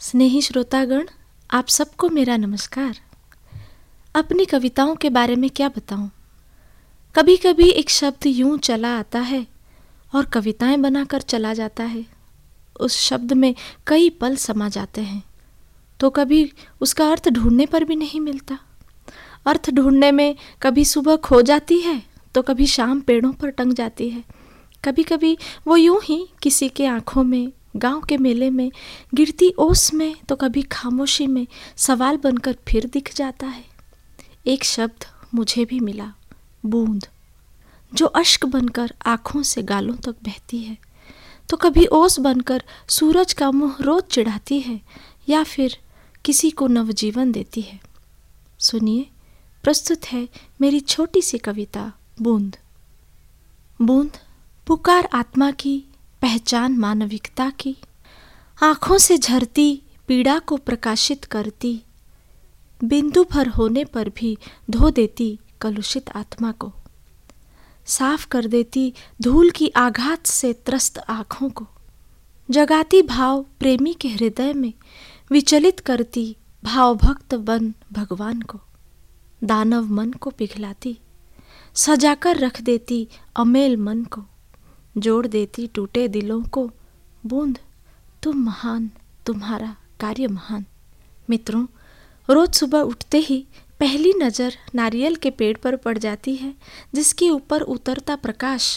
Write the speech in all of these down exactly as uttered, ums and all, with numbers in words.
स्नेही श्रोतागण, आप सबको मेरा नमस्कार। अपनी कविताओं के बारे में क्या बताऊं? कभी कभी एक शब्द यूं चला आता है और कविताएं बनाकर चला जाता है। उस शब्द में कई पल समा जाते हैं तो कभी उसका अर्थ ढूंढने पर भी नहीं मिलता। अर्थ ढूंढने में कभी सुबह खो जाती है तो कभी शाम पेड़ों पर टंग जाती है। कभी कभी वो यूं ही किसी के आँखों में, गांव के मेले में, गिरती ओस में तो कभी खामोशी में सवाल बनकर फिर दिख जाता है। एक शब्द मुझे भी मिला, बूंद, जो अश्क बनकर आँखों से गालों तक बहती है तो कभी ओस बनकर सूरज का मुँह रोज चिढ़ाती है या फिर किसी को नवजीवन देती है। सुनिए, प्रस्तुत है मेरी छोटी सी कविता बूंद। बूंद पुकार आत्मा की, पहचान मानविकता की, आँखों से झरती पीड़ा को प्रकाशित करती, बिंदु भर होने पर भी धो देती कलुषित आत्मा को, साफ कर देती धूल की आघात से त्रस्त आँखों को, जगाती भाव प्रेमी के हृदय में, विचलित करती भावभक्त बन भगवान को, दानव मन को पिघलाती, सजाकर रख देती अमेल मन को, जोड़ देती टूटे दिलों को। बूंद, तुम महान, तुम्हारा कार्य महान। मित्रों, रोज सुबह उठते ही पहली नज़र नारियल के पेड़ पर पड़ जाती है, जिसके ऊपर उतरता प्रकाश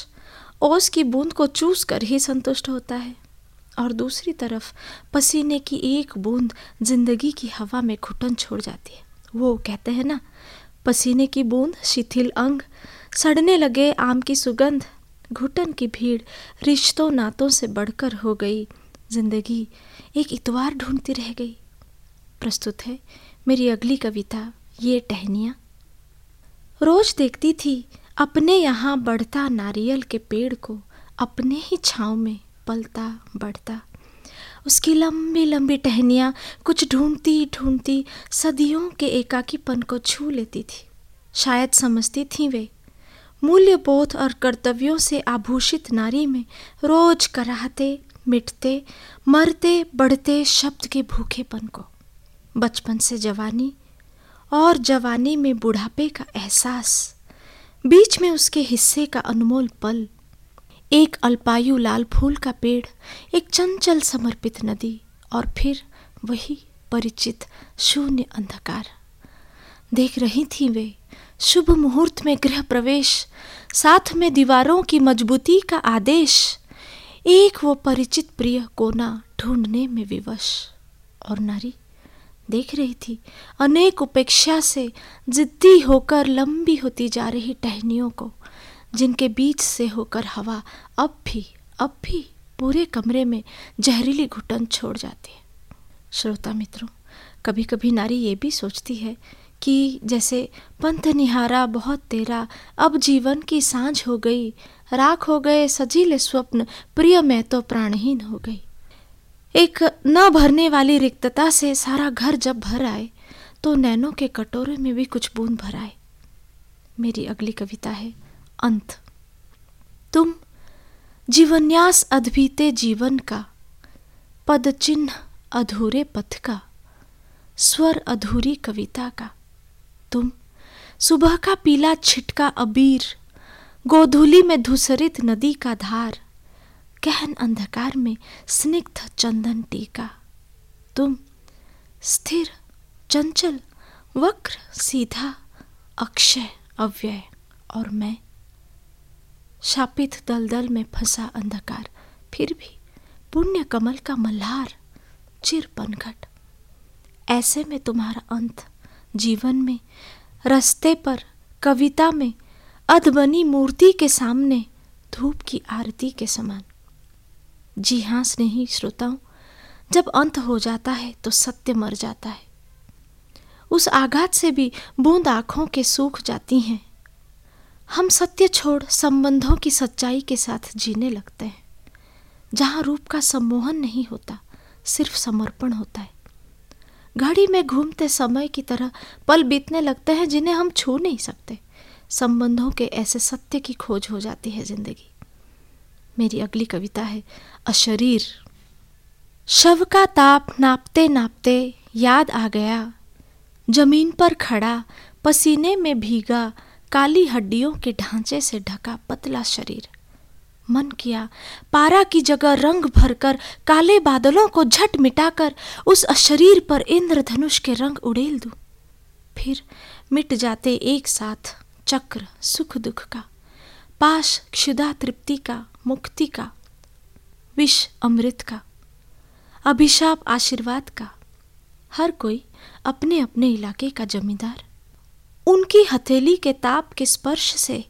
ओस की बूंद को चूस कर ही संतुष्ट होता है, और दूसरी तरफ पसीने की एक बूंद जिंदगी की हवा में घुटन छोड़ जाती है। वो कहते हैं ना, पसीने की बूंद शिथिल अंग, सड़ने लगे आम की सुगंध, घुटन की भीड़, रिश्तों नातों से बढ़कर हो गई जिंदगी, एक इतवार ढूंढती रह गई। प्रस्तुत है मेरी अगली कविता ये टहनियाँ। रोज देखती थी अपने यहाँ बढ़ता नारियल के पेड़ को, अपने ही छाँव में पलता बढ़ता, उसकी लंबी लंबी टहनियाँ कुछ ढूंढती ढूंढती सदियों के एकाकीपन को छू लेती थी। शायद समझती थी वे मूल्यबोध और कर्तव्यों से आभूषित नारी में रोज कराहते, मिटते, मरते, बढ़ते शब्द के भूखेपन को। बचपन से जवानी और जवानी में बुढ़ापे का एहसास, बीच में उसके हिस्से का अनमोल पल, एक अल्पायु लाल फूल का पेड़, एक चंचल समर्पित नदी और फिर वही परिचित शून्य अंधकार। देख रही थी वे शुभ मुहूर्त में गृह प्रवेश, साथ में दीवारों की मजबूती का आदेश, एक वो परिचित प्रिय कोना ढूंढने में विवश। और नारी देख रही थी अनेक उपेक्षा से जिद्दी होकर लंबी होती जा रही टहनियों को, जिनके बीच से होकर हवा अब भी अब भी पूरे कमरे में जहरीली घुटन छोड़ जाती है। श्रोता मित्रों, कभी कभी नारी ये भी सोचती है कि जैसे पंथ निहारा बहुत तेरा, अब जीवन की सांझ हो गई, राख हो गए सजीले स्वप्न, प्रिय मैं तो प्राणहीन हो गई। एक न भरने वाली रिक्तता से सारा घर जब भर आए तो नैनों के कटोरे में भी कुछ बूंद भर आए। मेरी अगली कविता है अंत। तुम जीवन्यास अद्भीते जीवन का, पदचिन्ह अधूरे पथ का, स्वर अधूरी कविता का, तुम सुबह का पीला छिटका अबीर, गोधूली में धूसरित नदी का धार, गहन अंधकार में स्निग्ध चंदन टीका, तुम स्थिर, चंचल, वक्र, सीधा, अक्षय, अव्यय, और मैं शापित दलदल में फंसा अंधकार, फिर भी पुण्य कमल का मल्हार, चिर पनघट। ऐसे में तुम्हारा अंत, जीवन में, रास्ते पर, कविता में, अधबनी मूर्ति के सामने, धूप की आरती के समान। जी हाँ स्नेही श्रोताओं, जब अंत हो जाता है तो सत्य मर जाता है। उस आघात से भी बूंद आँखों के सूख जाती हैं। हम सत्य छोड़ संबंधों की सच्चाई के साथ जीने लगते हैं, जहाँ रूप का सम्मोहन नहीं होता, सिर्फ समर्पण होता है। घड़ी में घूमते समय की तरह पल बीतने लगते हैं जिन्हें हम छू नहीं सकते। संबंधों के ऐसे सत्य की खोज हो जाती है जिंदगी। मेरी अगली कविता है अशरीर। शव का ताप नापते नापते याद आ गया। जमीन पर खड़ा, पसीने में भीगा, काली हड्डियों के ढांचे से ढका पतला शरीर। मन किया पारा की जगह रंग भरकर, काले बादलों को झट मिटाकर उस शरीर पर इंद्रधनुष के रंग उड़ेल दूं। फिर मिट जाते एक साथ चक्र सुख दुख का, पाश क्षुधा तृप्ति का, मुक्ति का, विष अमृत का, अभिशाप आशीर्वाद का। हर कोई अपने अपने इलाके का जमींदार। उनकी हथेली के ताप के स्पर्श से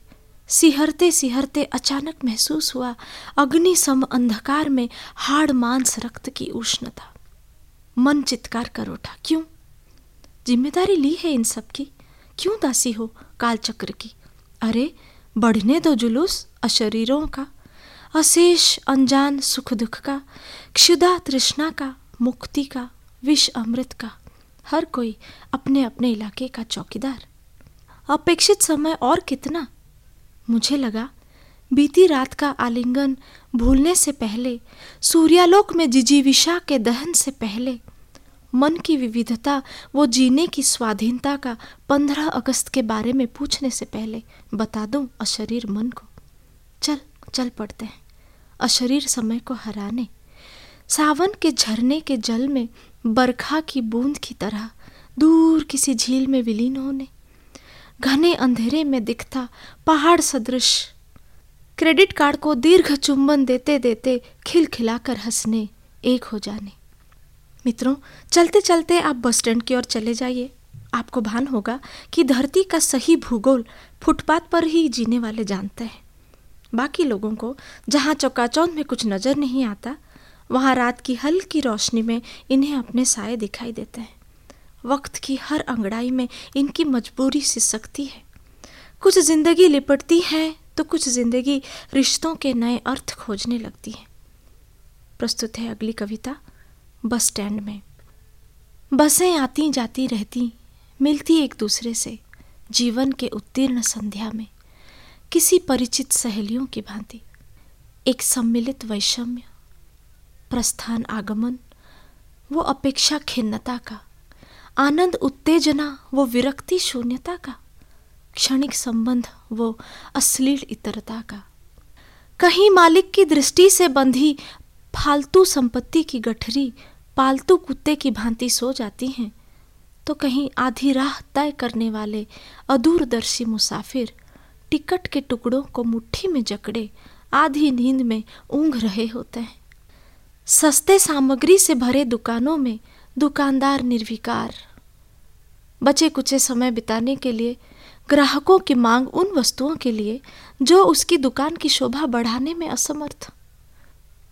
सिहरते सिहरते अचानक महसूस हुआ अग्नि सम अंधकार में हाड़ मांस रक्त की उष्णता। मन चित्कार कर उठा, क्यों जिम्मेदारी ली है इन सब की? क्यों दासी हो कालचक्र की? अरे बढ़ने दो जुलूस अशरीरों का, अशेष अनजान सुख दुख का, क्षुधा तृष्णा का, मुक्ति का, विष अमृत का। हर कोई अपने अपने इलाके का चौकीदार। अपेक्षित समय और कितना? मुझे लगा बीती रात का आलिंगन भूलने से पहले, सूर्यालोक में जिजीविषा के दहन से पहले, मन की विविधता, वो जीने की स्वाधीनता का पंद्रह अगस्त के बारे में पूछने से पहले बता दूं अशरीर मन को। चल चल पड़ते हैं अशरीर समय को हराने। सावन के झरने के जल में बरखा की बूंद की तरह दूर किसी झील में विलीन होने, घने अंधेरे में दिखता पहाड़ सदृश। क्रेडिट कार्ड को दीर्घ चुंबन देते देते खिलखिलाकर हंसने, एक हो जाने। मित्रों, चलते चलते आप बस स्टैंड की ओर चले जाइए। आपको भान होगा कि धरती का सही भूगोल फुटपाथ पर ही जीने वाले जानते हैं। बाकी लोगों को जहाँ चौकाचौंध में कुछ नज़र नहीं आता, वहाँ रात की हल्की रोशनी में इन्हें अपने साये दिखाई देते हैं। वक्त की हर अंगड़ाई में इनकी मजबूरी सिसकती है। कुछ जिंदगी लिपटती है तो कुछ जिंदगी रिश्तों के नए अर्थ खोजने लगती है। प्रस्तुत है अगली कविता, बस स्टैंड में। बसें आती जाती रहती, मिलती एक दूसरे से जीवन के उत्तीर्ण संध्या में, किसी परिचित सहेलियों की भांति। एक सम्मिलित वैषम्य, प्रस्थान आगमन, वो अपेक्षा खिन्नता का, आनंद उत्तेजना, वो विरक्ति शून्यता का, क्षणिक संबंध, वो अश्लील इतरता का। कहीं मालिक की दृष्टि से बंधी फालतू संपत्ति की गठरी पालतू कुत्ते की भांति सो जाती हैं, तो कहीं आधी राह तय करने वाले अदूरदर्शी मुसाफिर टिकट के टुकड़ों को मुट्ठी में जकड़े आधी नींद में ऊँघ रहे होते हैं। सस्ते सामग्री से भरे दुकानों में दुकानदार निर्विकार। बचे कुचे समय बिताने के लिए ग्राहकों की मांग उन वस्तुओं के लिए जो उसकी दुकान की शोभा बढ़ाने में असमर्थ।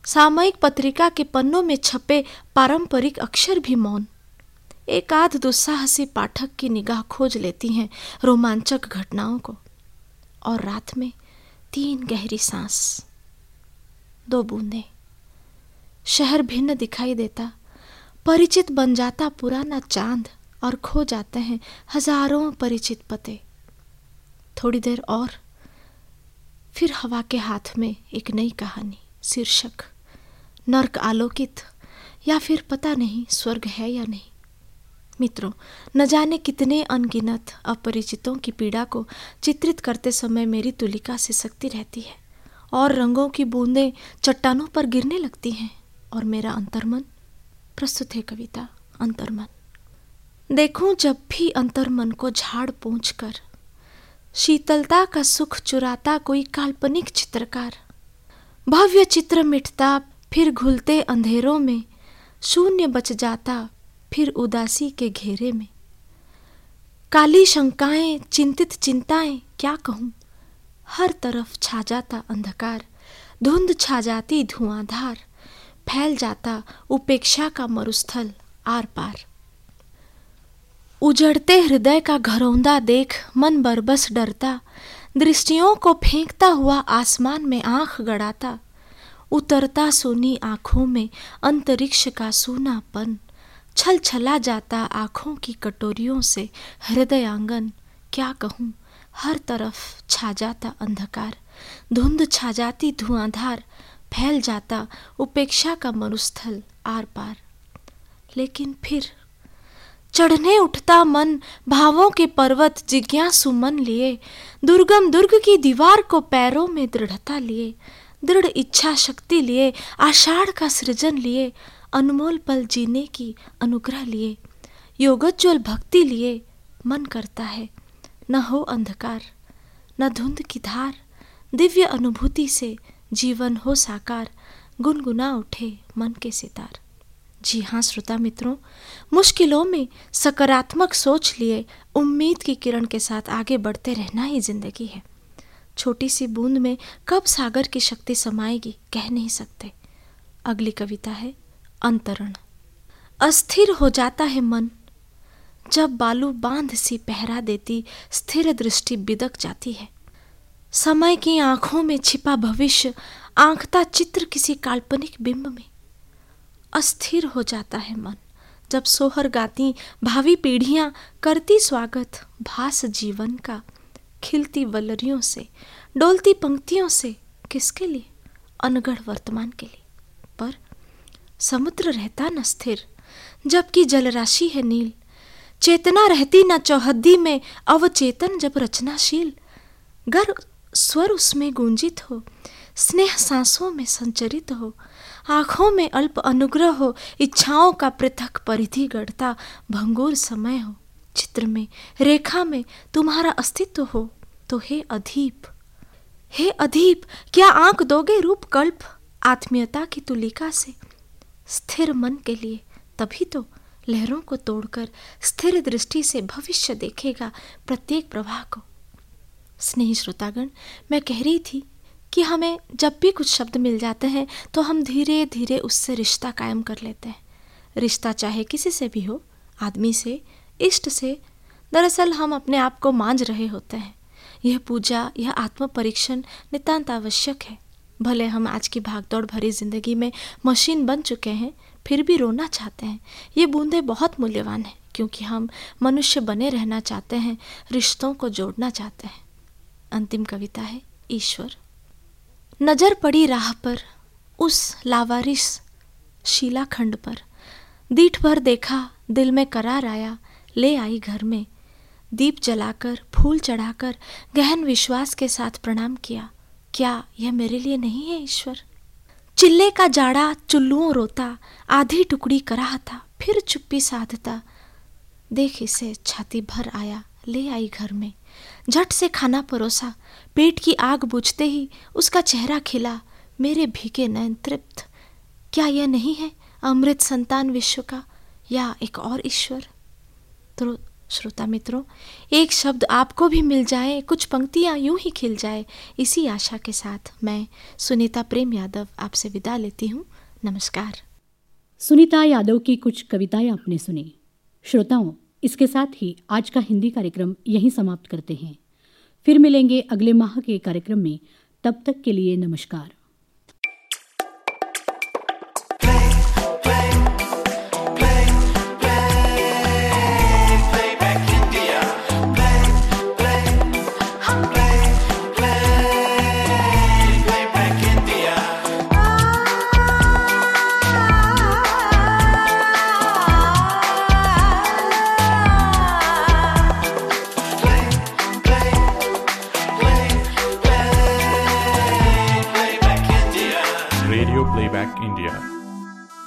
सामयिक पत्रिका के पन्नों में छपे पारंपरिक अक्षर भी मौन। एक आध दुस्साहसी पाठक की निगाह खोज लेती हैं रोमांचक घटनाओं को। और रात में तीन गहरी सांस, दो बूंदें। शहर भिन्न दिखाई देता, परिचित बन जाता पुराना चांद, और खो जाते हैं हजारों परिचित पते। थोड़ी देर और, फिर हवा के हाथ में एक नई कहानी। शीर्षक, नर्क आलोकित, या फिर पता नहीं स्वर्ग है या नहीं। मित्रों, न जाने कितने अनगिनत अपरिचितों की पीड़ा को चित्रित करते समय मेरी तुलिका सिसकती रहती है, और रंगों की बूंदें चट्टानों पर गिरने लगती हैं, और मेरा अंतर्मन। प्रस्तुत है कविता, अंतर्मन। देखूं जब भी अंतर्मन को झाड़ पोंछ कर, शीतलता का सुख चुराता कोई काल्पनिक चित्रकार। भव्य चित्र मिटता फिर घुलते अंधेरों में, शून्य बच जाता फिर उदासी के घेरे में। काली शंकाएं, चिंतित चिंताएं, क्या कहूँ, हर तरफ छा जाता अंधकार। धुंध छा जाती धुआंधार, फैल जाता उपेक्षा का मरुस्थल आर पार। उजड़ते हृदय का घरौंदा देख मन बरबस डरता, दृष्टियों को फेंकता हुआ आसमान में आंख गड़ाता। उतरता सूनी आंखों में अंतरिक्ष का सूनापन, छल छला जाता आंखों की कटोरियों से हृदय आंगन। क्या कहूँ, हर तरफ छा जाता अंधकार। धुंध छा जाती धुआंधार, फैल जाता उपेक्षा का मरुस्थल आर पार। लेकिन फिर चढ़ने उठता मन भावों के पर्वत जिज्ञासु मन लिए, दुर्गम दुर्ग की दीवार को पैरों में दृढ़ता लिए, दृढ़ इच्छा शक्ति लिए, आषाढ़ का सृजन लिए, अनमोल पल जीने की अनुग्रह लिए, योगोज्ज्वल भक्ति लिए मन करता है। न हो अंधकार न धुंध की धार, दिव्य अनुभूति से जीवन हो साकार, गुनगुना उठे मन के सितार। जी हाँ श्रोता मित्रों, मुश्किलों में सकारात्मक सोच लिए उम्मीद की किरण के साथ आगे बढ़ते रहना ही जिंदगी है। छोटी सी बूंद में कब सागर की शक्ति समाएगी कह नहीं सकते। अगली कविता है अंतरण। अस्थिर हो जाता है मन जब बालू बांध सी पहरा देती स्थिर दृष्टि बिदक जाती है। समय की आंखों में छिपा भविष्य आंखता चित्र किसी काल्पनिक बिंब में। अस्थिर हो जाता है मन जब सोहर गाती भावी पीढ़ियां करती स्वागत भास जीवन का, खिलती वलरियों से डोलती पंक्तियों से, किसके लिए? अनगढ़ वर्तमान के लिए। पर समुद्र रहता न स्थिर जबकि जलराशि है नील, चेतना रहती न चौहद्दी में अवचेतन जब रचनाशील। गर स्वर उसमें गूंजित हो, स्नेह सांसों में संचरित हो, आँखों में अल्प अनुग्रह हो, इच्छाओं का पृथक परिधि गढ़ता भंगुर समय हो, चित्र में रेखा में तुम्हारा अस्तित्व हो, तो हे अधीप, हे अधीप क्या आंख दोगे रूप कल्प आत्मीयता की तुलिका से? स्थिर मन के लिए तभी तो लहरों को तोड़कर स्थिर दृष्टि से भविष्य देखेगा प्रत्येक प्रवाह को। स्नेही श्रोतागण, मैं कह रही थी कि हमें जब भी कुछ शब्द मिल जाते हैं तो हम धीरे धीरे उससे रिश्ता कायम कर लेते हैं। रिश्ता चाहे किसी से भी हो, आदमी से, इष्ट से, दरअसल हम अपने आप को मांझ रहे होते हैं। यह पूजा, यह आत्म परीक्षण नितांत आवश्यक है। भले हम आज की भागदौड़ भरी जिंदगी में मशीन बन चुके हैं, फिर भी रोना चाहते हैं। ये बूंदें बहुत मूल्यवान हैं क्योंकि हम मनुष्य बने रहना चाहते हैं, रिश्तों को जोड़ना चाहते हैं। अंतिम कविता है ईश्वर। नजर पड़ी राह पर उस लावारिस शिलाखंड पर, दीठ भर देखा दिल में करार आया, ले आई घर में दीप जलाकर फूल चढ़ाकर गहन विश्वास के साथ प्रणाम किया। क्या यह मेरे लिए नहीं है ईश्वर? चिल्ले का जाड़ा चुल्लुओं रोता, आधी टुकड़ी कराह था फिर चुप्पी साधता, देख इसे छाती भर आया, ले आई घर में। झट से खाना परोसा, पेट की आग बुझते ही उसका चेहरा खिला, मेरे भीगे नयन तृप्त। क्या यह नहीं है अमृत संतान विश्व का या एक और ईश्वर? तो श्रोता मित्रों, एक शब्द आपको भी मिल जाए, कुछ पंक्तियाँ यूं ही खिल जाए, इसी आशा के साथ मैं सुनीता प्रेम यादव आपसे विदा लेती हूँ। नमस्कार। सुनीता यादव की कुछ कविताएं आपने सुनी। श्रोताओं, इसके साथ ही आज का हिंदी कार्यक्रम यहीं समाप्त करते हैं। फिर मिलेंगे अगले माह के कार्यक्रम में, तब तक के लिए नमस्कार।